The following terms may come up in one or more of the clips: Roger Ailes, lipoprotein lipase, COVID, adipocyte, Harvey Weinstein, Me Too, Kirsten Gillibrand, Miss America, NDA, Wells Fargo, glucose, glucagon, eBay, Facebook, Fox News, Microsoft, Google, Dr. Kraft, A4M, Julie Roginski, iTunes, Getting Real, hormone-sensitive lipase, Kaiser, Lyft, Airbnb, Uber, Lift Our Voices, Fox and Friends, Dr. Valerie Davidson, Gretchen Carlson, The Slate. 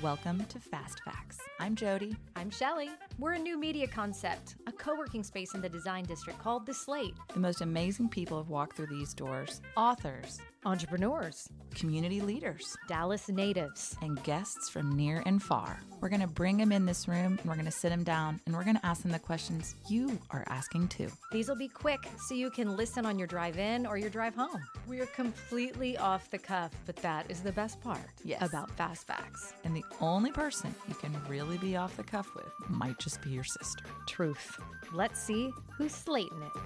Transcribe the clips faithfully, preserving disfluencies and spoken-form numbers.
Welcome to Fast Facts. I'm Jody. I'm Shelley. We're a new media concept, a co-working space in the Design District called The Slate. The most amazing people have walked through these doors. Authors. Entrepreneurs. Community leaders. Dallas natives. And guests from near and far. We're going to bring them in this room, and we're going to sit them down, and we're going to ask them the questions you are asking too. These will be quick, so you can listen on your drive in or your drive home. We are completely off the cuff, but that is the best part yes. about Fast Facts. And the only person you can really be off the cuff with might just be your sister. Truth. Let's see who's slating it.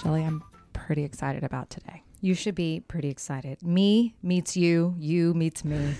Shelley, I'm pretty excited about today. You should be pretty excited. Me meets you, you meets me.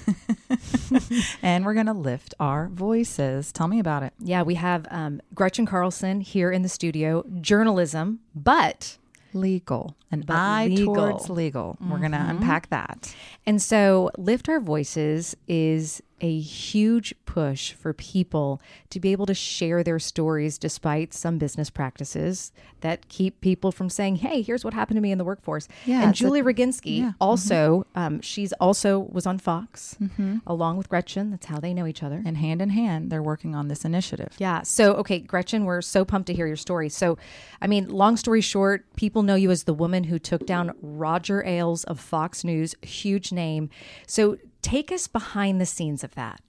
And we're going to lift our voices. Tell me about it. Yeah, we have um, Gretchen Carlson here in the studio. Journalism, but legal. An but eye legal. towards legal. Mm-hmm. We're going to unpack that. And so Lift Our Voices is a huge push for people to be able to share their stories despite some business practices that keep people from saying, hey, here's what happened to me in the workforce. Yeah, and Julie a, Roginski yeah. also, mm-hmm. um, she's also was on Fox mm-hmm. along with Gretchen. That's how they know each other. And hand in hand, they're working on this initiative. Yeah. So, okay, Gretchen, we're so pumped to hear your story. So, I mean, long story short, people know you as the woman who took down Roger Ailes of Fox News, huge name. So take us behind the scenes of that.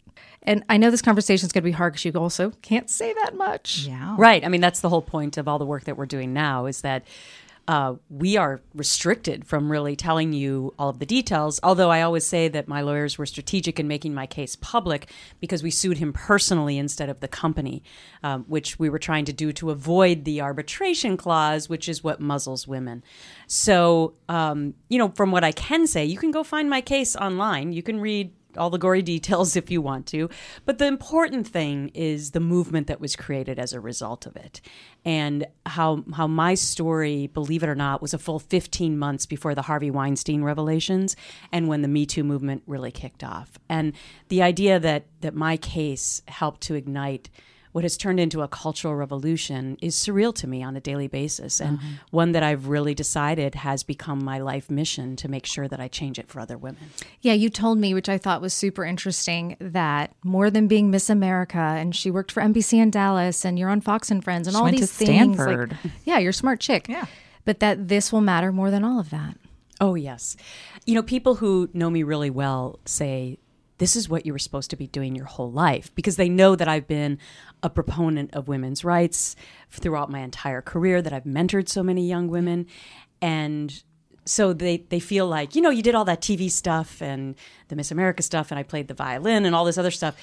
And I know this conversation is going to be hard because you also can't say that much. Yeah. Right. I mean, that's the whole point of all the work that we're doing now is that uh, we are restricted from really telling you all of the details, although I always say that my lawyers were strategic in making my case public because we sued him personally instead of the company, um, which we were trying to do to avoid the arbitration clause, which is what muzzles women. So, um, you know, from what I can say, you can go find my case online. You can read all the gory details if you want to. But the important thing is the movement that was created as a result of it and how how my story, believe it or not, was a full fifteen months before the Harvey Weinstein revelations and when the Me Too movement really kicked off. And the idea that, that my case helped to ignite what has turned into a cultural revolution is surreal to me on a daily basis and mm-hmm. one that I've really decided has become my life mission to make sure that I change it for other women. Yeah, you told me, which I thought was super interesting, that more than being Miss America and she worked for N B C in Dallas and you're on Fox and Friends and she all went these to things. Stanford. Like, yeah, you're a smart chick. Yeah. But that this will matter more than all of that. Oh, yes. You know, people who know me really well say, this is what you were supposed to be doing your whole life because they know that I've been a proponent of women's rights throughout my entire career, that I've mentored so many young women. And so they, they feel like, you know, you did all that T V stuff and the Miss America stuff and I played the violin and all this other stuff,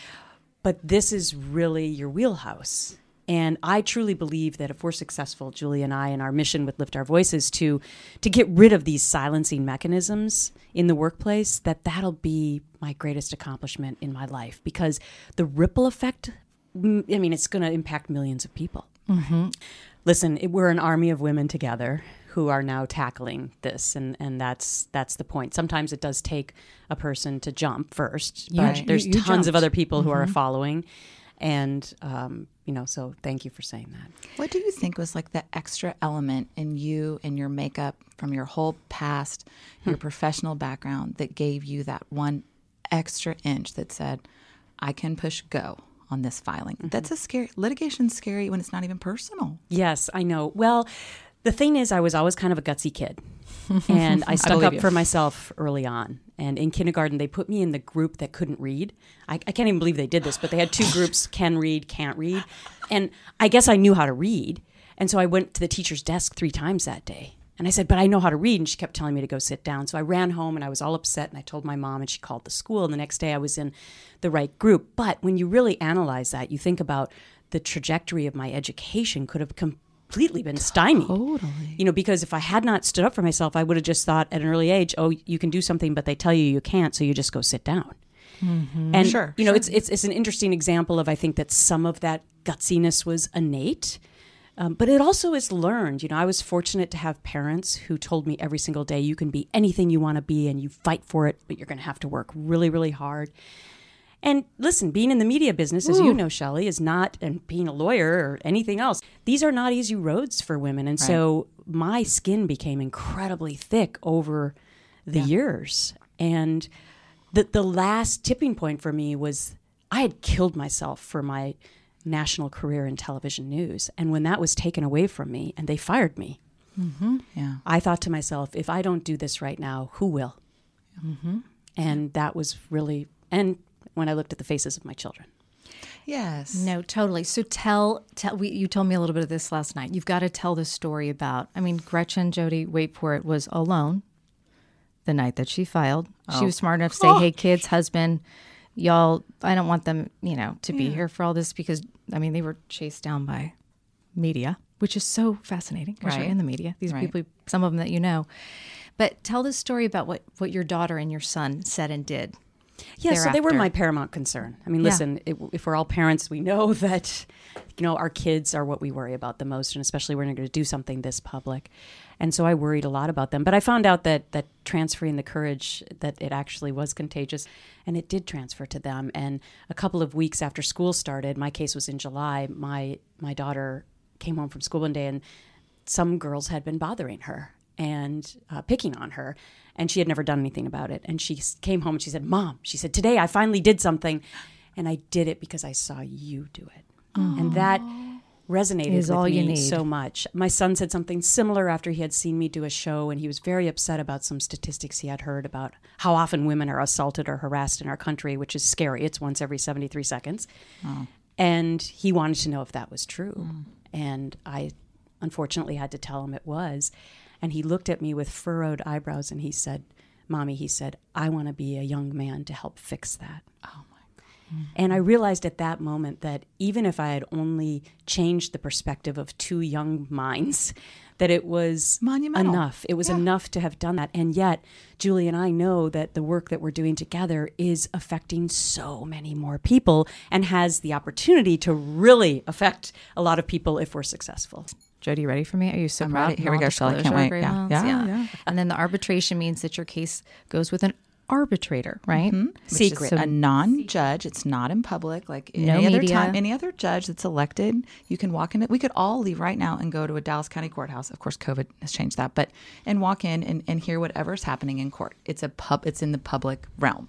but this is really your wheelhouse. And I truly believe that if we're successful, Julie and I, in our mission with Lift Our Voices to to get rid of these silencing mechanisms in the workplace, that that'll be my greatest accomplishment in my life. Because the ripple effect, I mean, it's going to impact millions of people. Mm-hmm. Listen, it, we're an army of women together who are now tackling this, and, and that's that's the point. Sometimes it does take a person to jump first, but you, there's you, you tons jumped. of other people mm-hmm. who are following. And, um, you know, so thank you for saying that. What do you think was like the extra element in you and your makeup from your whole past, your hmm. professional background that gave you that one extra inch that said, I can push go on this filing? Mm-hmm. That's a scary, litigation's scary when it's not even personal. Yes, I know. Well, the thing is, I was always kind of a gutsy kid. And I stuck I up you. for myself early on. And in kindergarten, they put me in the group that couldn't read. I, I can't even believe they did this, but they had two groups, can read, can't read. And I guess I knew how to read. And so I went to the teacher's desk three times that day. And I said, but I know how to read. And she kept telling me to go sit down. So I ran home and I was all upset. And I told my mom and she called the school. And the next day I was in the right group. But when you really analyze that, you think about the trajectory of my education could have come. completely been stymied. Totally. You know, because if I had not stood up for myself, I would have just thought at an early age, oh, you can do something, but they tell you you can't, so you just go sit down. Mm-hmm. And, sure, you know, sure. it's, it's it's an interesting example of, I think, that some of that gutsiness was innate, um, but it also is learned. You know, I was fortunate to have parents who told me every single day, you can be anything you want to be, and you fight for it, but you're going to have to work really, really hard. And listen, being in the media business, as Ooh. you know, Shelley, is not, and being a lawyer or anything else, these are not easy roads for women. And right. so my skin became incredibly thick over the yeah. years. And the the last tipping point for me was I had killed myself for my national career in television news. And when that was taken away from me and they fired me, mm-hmm. yeah. I thought to myself, if I don't do this right now, who will? Mm-hmm. And that was really... and when I looked at the faces of my children. Yes. No, totally. So tell, tell we, you told me a little bit of this last night. You've got to tell the story about, I mean, Gretchen, Jody, wait for it, was alone the night that she filed. Oh. She was smart enough to say, oh. hey, kids, husband, y'all, I don't want them, you know, to be yeah. here for all this because, I mean, they were chased down by media, which is so fascinating because right. you're in the media. These right. are people, some of them that you know. But tell the story about what, what your daughter and your son said and did. Yeah, so they were my paramount concern. I mean, yeah. listen, it, if we're all parents, we know that, you know, our kids are what we worry about the most, and especially when you're going to do something this public. And so I worried a lot about them. But I found out that that transferring the courage, that it actually was contagious, and it did transfer to them. And a couple of weeks after school started, my case was in July, my, my daughter came home from school one day, and some girls had been bothering her and uh, picking on her. And she had never done anything about it. And she came home and she said, Mom, she said, today I finally did something. And I did it because I saw you do it. Aww. And that resonated with all me you need. so much. My son said something similar after he had seen me do a show. And he was very upset about some statistics he had heard about how often women are assaulted or harassed in our country, which is scary. It's once every seventy-three seconds. Oh. And he wanted to know if that was true. Mm. And I unfortunately had to tell him it was. And he looked at me with furrowed eyebrows and he said, Mommy, he said, I want to be a young man to help fix that. Oh, my God. Mm-hmm. And I realized at that moment that even if I had only changed the perspective of two young minds, that it was Monumental. enough. It was yeah. enough to have done that. And yet, Julie and I know that the work that we're doing together is affecting so many more people and has the opportunity to really affect a lot of people if we're successful. Jody, you ready for me? Are you so I'm proud? Ready. Here we go, Shelley. I can't wait. Yeah. Yeah. Yeah. yeah. And then the arbitration means that your case goes with an arbitrator, right? Mm-hmm. Secret. So a non-judge. It's not in public. Like no any media. other time, any other judge that's elected, you can walk in. We could all leave right now and go to a Dallas County courthouse. Of course, COVID has changed that, but and walk in and, and hear whatever's happening in court. It's a pub. It's in the public realm.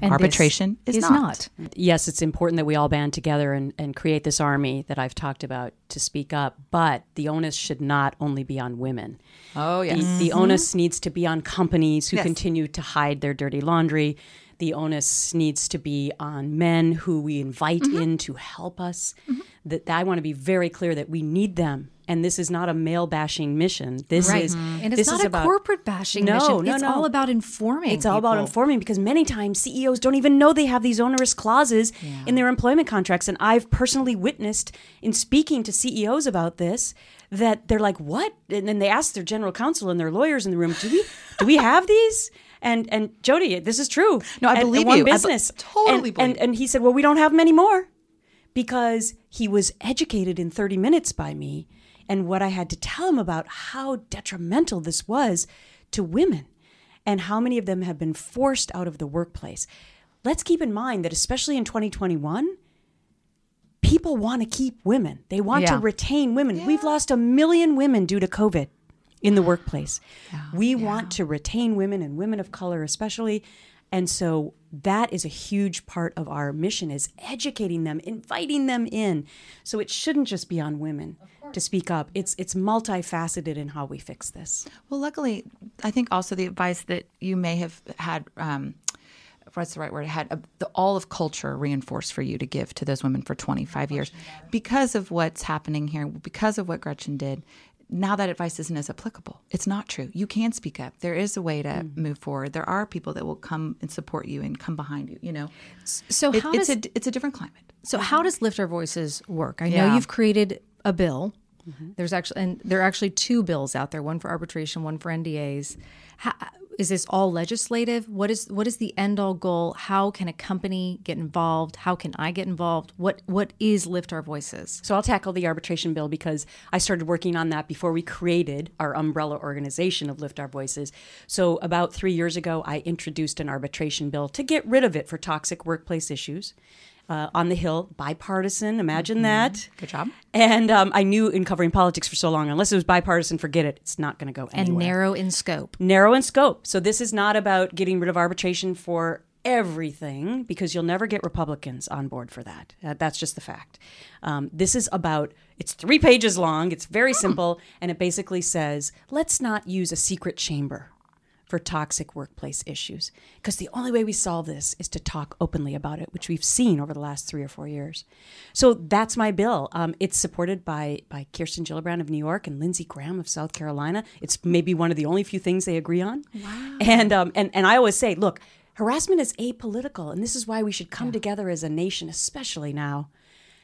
And arbitration is, is not. not. Yes, it's important that we all band together and, and create this army that I've talked about to speak up, but the onus should not only be on women. Oh, yes. The, mm-hmm. the onus needs to be on companies who yes. continue to hide their dirty laundry. The onus needs to be on men who we invite mm-hmm. in to help us. Mm-hmm. That I want to be very clear that we need them. And this is not a male bashing mission. This right. is mm-hmm. and it's this not is a about, corporate bashing no, mission. No, it's no. all about informing. It's people. all about informing because many times C E Os don't even know they have these onerous clauses yeah. in their employment contracts. And I've personally witnessed in speaking to C E Os about this that they're like, "What?" And then they ask their general counsel and their lawyers in the room, "Do we do we have these?" And and Jody, this is true. No, I and, believe and you. Business I be- totally and, believe. And, and he said, "Well, we don't have many more," because he was educated in thirty minutes by me. And what I had to tell him about how detrimental this was to women and how many of them have been forced out of the workplace. Let's keep in mind that especially in twenty twenty-one, people want to keep women. They want yeah. to retain women. Yeah. We've lost a million women due to COVID in the workplace. Yeah. We yeah. want to retain women and women of color especially. And so that is a huge part of our mission is educating them, inviting them in. So it shouldn't just be on women to speak up. It's it's multifaceted in how we fix this. Well, luckily, I think also the advice that you may have had, um, what's the right word, had a, the, all of culture reinforced for you to give to those women for twenty-five years. Because of what's happening here, because of what Gretchen did, now that advice isn't as applicable. It's not true. You can speak up. There is a way to mm. move forward. There are people that will come and support you and come behind you, you know. So it, how it's, does, a, it's a different climate. So how does Lift Our Voices work? I yeah. know you've created a bill. Mm-hmm. There's actually, and there are actually two bills out there, one for arbitration, one for N D As. How, is this all legislative? What is what is the end all goal? How can a company get involved? How can I get involved? What what is Lift Our Voices? So I'll tackle the arbitration bill because I started working on that before we created our umbrella organization of Lift Our Voices. So about three years ago, I introduced an arbitration bill to get rid of it for toxic workplace issues. Uh, on the Hill, bipartisan, imagine mm-hmm. that. Good job. And um, I knew in covering politics for so long, unless it was bipartisan, forget it. It's not going to go anywhere. And narrow in scope. Narrow in scope. So this is not about getting rid of arbitration for everything, because you'll never get Republicans on board for that. Uh, that's just the fact. Um, this is about, it's three pages long, it's very simple, and it basically says, let's not use a secret chamber for toxic workplace issues, because the only way we solve this is to talk openly about it, which we've seen over the last three or four years. So that's my bill. Um, it's supported by by Kirsten Gillibrand of New York and Lindsey Graham of South Carolina. It's maybe one of the only few things they agree on. Wow. And um, and and I always say, look, harassment is apolitical, and this is why we should come yeah. together as a nation, especially now,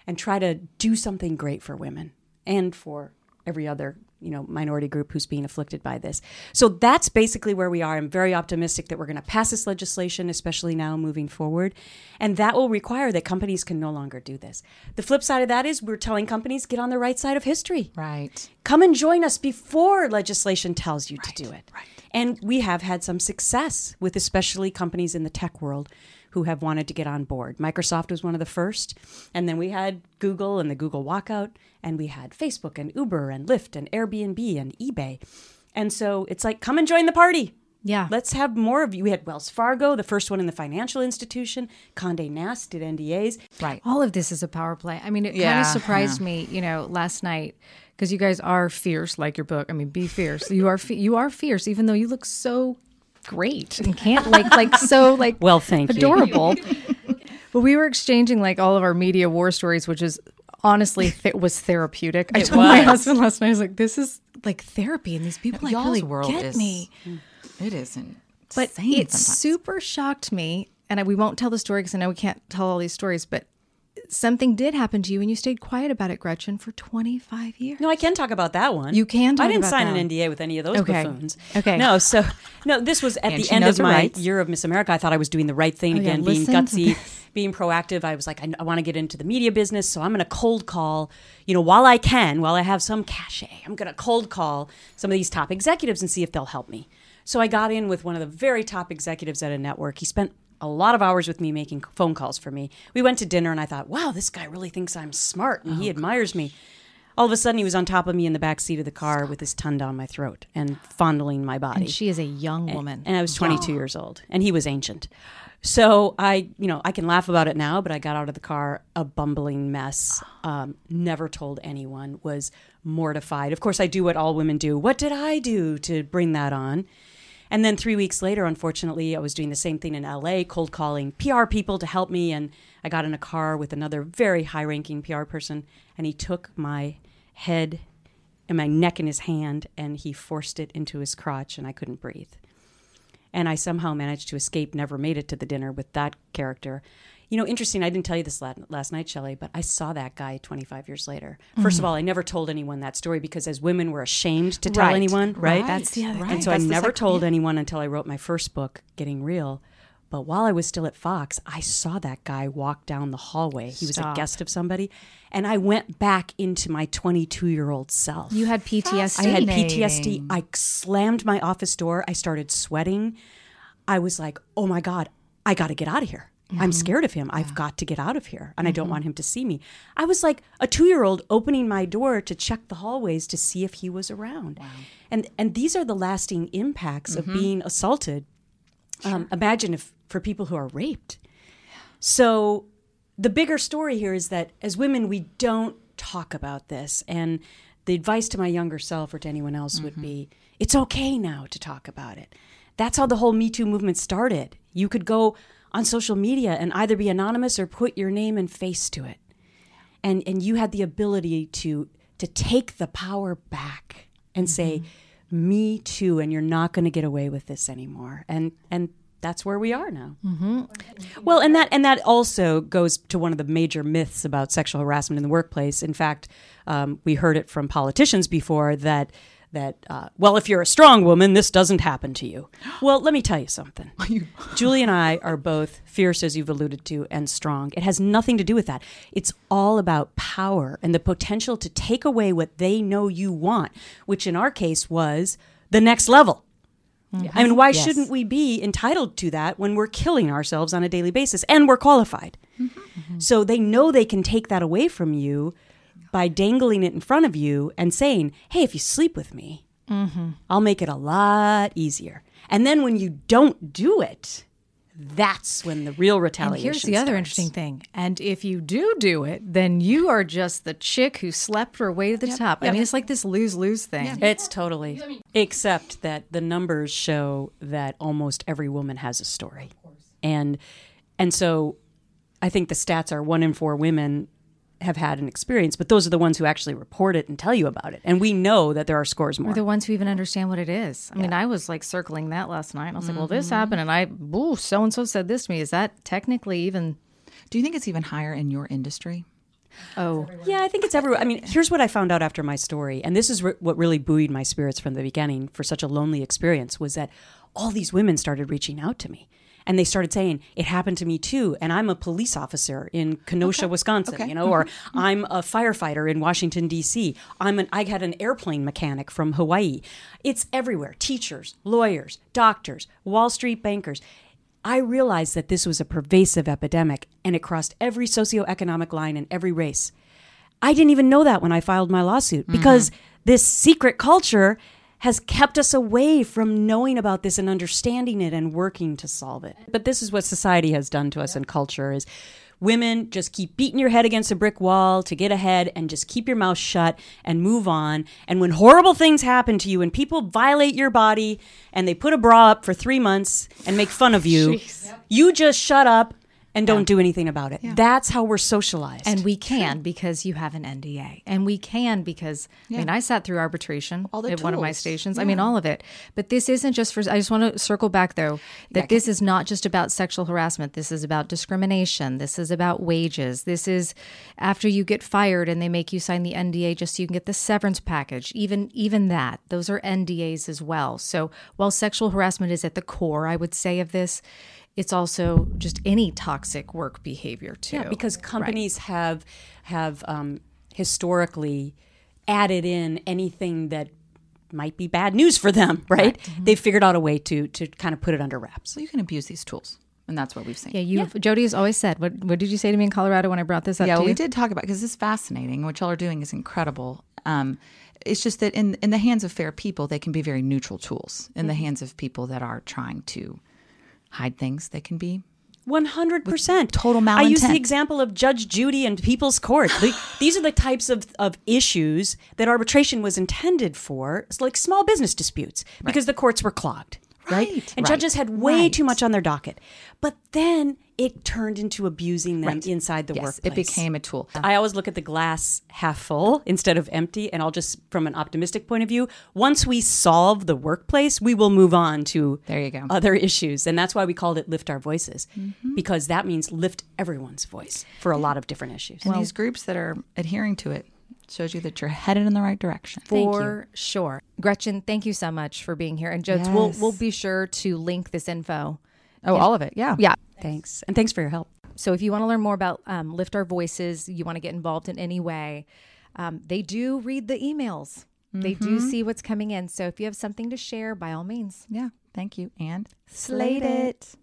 and try to do something great for women and for every other you know, minority group who's being afflicted by this. So that's basically where we are. I'm very optimistic that we're going to pass this legislation, especially now moving forward. And that will require that companies can no longer do this. The flip side of that is we're telling companies, get on the right side of history. Right. Come and join us before legislation tells you right. to do it. Right. And we have had some success with especially companies in the tech world who have wanted to get on board. Microsoft was one of the first. And then we had Google and the Google walkout. And we had Facebook and Uber and Lyft and Airbnb and eBay. And so it's like, come and join the party. Yeah. Let's have more of you. We had Wells Fargo, the first one in the financial institution. Condé Nast did N D As. Right. All of this is a power play. I mean, it yeah, kind of surprised yeah. me, you know, last night. Because you guys are fierce, like your book. I mean, be fierce. You are, fi- you are fierce, even though you look so great and can't like, like so like well, thank adorable. You. But we were exchanging like all of our media war stories, which is honestly th- was therapeutic. It I told was. my husband last night, I was like, "This is like therapy," and these people no, like really world get is, me. It isn't, but it sometimes. super shocked me. And I, we won't tell the story because I know we can't tell all these stories, but. Something did happen to you and you stayed quiet about it, Gretchen, for twenty-five years. No, I can talk about that one. You can talk about that. I didn't sign an N D A with any of those okay. buffoons. Okay. No, so, no, this was at and the end of my rights. year of Miss America. I thought I was doing the right thing oh, again, yeah, being gutsy, being proactive. I was like, I, I want to get into the media business, so I'm going to cold call, you know, while I can, while I have some cachet, I'm going to cold call some of these top executives and see if they'll help me. So I got in with one of the very top executives at a network. He spent a lot of hours with me making phone calls for me. We went to dinner and I thought, wow, this guy really thinks I'm smart and oh, he admires gosh. me. All of a sudden he was on top of me in the back seat of the car Stop. with his tongue down my throat and fondling my body. And she is a young woman. And, and I was twenty-two yeah. years old and he was ancient. So I, you know, I can laugh about it now, but I got out of the car a bumbling mess, um, never told anyone, was mortified. Of course I do what all women do. What did I do to bring that on? And then three weeks later, unfortunately, I was doing the same thing in L A, cold calling P R people to help me. And I got in a car with another very high-ranking P R person, and he took my head and my neck in his hand, and he forced it into his crotch, and I couldn't breathe. And I somehow managed to escape, never made it to the dinner with that character. You know, interesting, I didn't tell you this last night, Shelley, but I saw that guy twenty-five years later. First mm. of all, I never told anyone that story because as women, we're ashamed to tell right. anyone, right? right? That's yeah, right. And so That's I never told anyone until I wrote my first book, Getting Real. But while I was still at Fox, I saw that guy walk down the hallway. He was Stop. a guest of somebody. And I went back into my twenty-two-year-old self. You had P T S D. I had P T S D. I slammed my office door. I started sweating. I was like, oh, my God, I got to get out of here. Mm-hmm. I'm scared of him. Yeah. I've got to get out of here. And mm-hmm. I don't want him to see me. I was like a two-year-old opening my door to check the hallways to see if he was around. Wow. And and these are the lasting impacts mm-hmm. of being assaulted. Sure. Um, imagine if for people who are raped. Yeah. So the bigger story here is that as women, we don't talk about this. And the advice to my younger self or to anyone else mm-hmm. would be, it's okay now to talk about it. That's how the whole Me Too movement started. You could go on social media and either be anonymous or put your name and face to it. And and you had the ability to to take the power back and mm-hmm. say, me too, and you're not going to get away with this anymore. And and that's where we are now. Mm-hmm. Well, and that and that also goes to one of the major myths about sexual harassment in the workplace. In fact, um, we heard it from politicians before that that, uh, well, if you're a strong woman, this doesn't happen to you. Well, let me tell you something. Julie and I are both fierce, as you've alluded to, and strong. It has nothing to do with that. It's all about power and the potential to take away what they know you want, which in our case was the next level. Mm-hmm. I mean, why yes. shouldn't we be entitled to that when we're killing ourselves on a daily basis and we're qualified? Mm-hmm. Mm-hmm. So they know they can take that away from you by dangling it in front of you and saying, hey, if you sleep with me, mm-hmm. I'll make it a lot easier. And then when you don't do it, that's when the real retaliation and here's the starts. Other interesting thing. And if you do do it, then you are just the chick who slept her way to the yep. top. Yep. I mean, it's like this lose-lose thing. Yeah. It's totally. Except that the numbers show that almost every woman has a story. And and so I think the stats are one in four women have had an experience, but those are the ones who actually report it and tell you about it. And we know that there are scores more. We're the ones who even understand what it is. I yeah. mean, I was like circling that last night. And I was mm-hmm. like, well, this happened. And I, ooh, so-and-so said this to me. Is that technically even... Do you think it's even higher in your industry? Oh, yeah, I think it's everywhere. I mean, here's what I found out after my story. And this is re- what really buoyed my spirits from the beginning for such a lonely experience was that all these women started reaching out to me. And they started saying, it happened to me too, and I'm a police officer in Kenosha, okay. Wisconsin, okay. you know, or I'm a firefighter in Washington, D C. I'm an I had an airplane mechanic from Hawaii. It's everywhere. Teachers, lawyers, doctors, Wall Street bankers. I realized that this was a pervasive epidemic, and it crossed every socioeconomic line and every race. I didn't even know that when I filed my lawsuit, mm-hmm. because this secret culture has kept us away from knowing about this and understanding it and working to solve it. But this is what society has done to us and culture is women just keep beating your head against a brick wall to get ahead and just keep your mouth shut and move on. And when horrible things happen to you and people violate your body and they put a bra up for three months and make fun of you, you just shut up and don't yeah. do anything about it. Yeah. That's how we're socialized. And we can because you have an N D A. And we can because, yeah. I mean, I sat through arbitration all the at tools. One of my stations. Yeah. I mean, all of it. But this isn't just for, I just want to circle back, though, that yeah, this is not just about sexual harassment. This is about discrimination. This is about wages. This is after you get fired and they make you sign the N D A just so you can get the severance package. Even, even that. Those are N D As as well. So while sexual harassment is at the core, I would say, of this, it's also just any toxic work behavior, too. Yeah, because companies right. have have um, historically added in anything that might be bad news for them, right? right. Mm-hmm. They've figured out a way to to kind of put it under wraps. So you can abuse these tools, and that's what we've seen. Yeah, you. Yeah. Jody has always said, what, what did you say to me in Colorado when I brought this up yeah, to well, you? Yeah, we did talk about it because it's fascinating. What y'all are doing is incredible. Um, it's just that in, in the hands of fair people, they can be very neutral tools. In mm-hmm. the hands of people that are trying to hide things, they can be one hundred percent total malintent. I use the example of Judge Judy and People's Court. These are the types of, of issues that arbitration was intended for, like small business disputes, because right. the courts were clogged. Right. right? And right. judges had way right. too much on their docket. But then it turned into abusing them right. inside the yes, workplace. It became a tool. I always look at the glass half full instead of empty, and I'll just, from an optimistic point of view, once we solve the workplace, we will move on to there you go. Other issues. And that's why we called it Lift Our Voices, mm-hmm. because that means lift everyone's voice for a lot of different issues. And well, these groups that are adhering to it shows you that you're headed in the right direction. For sure. Gretchen, thank you so much for being here. And Jodes, yes. we'll, we'll be sure to link this info. Oh, yeah. all of it. Yeah. Yeah. Thanks. And thanks for your help. So if you want to learn more about um, Lift Our Voices, you want to get involved in any way, um, they do read the emails. Mm-hmm. They do see what's coming in. So if you have something to share, by all means. Yeah. Thank you. And slate it.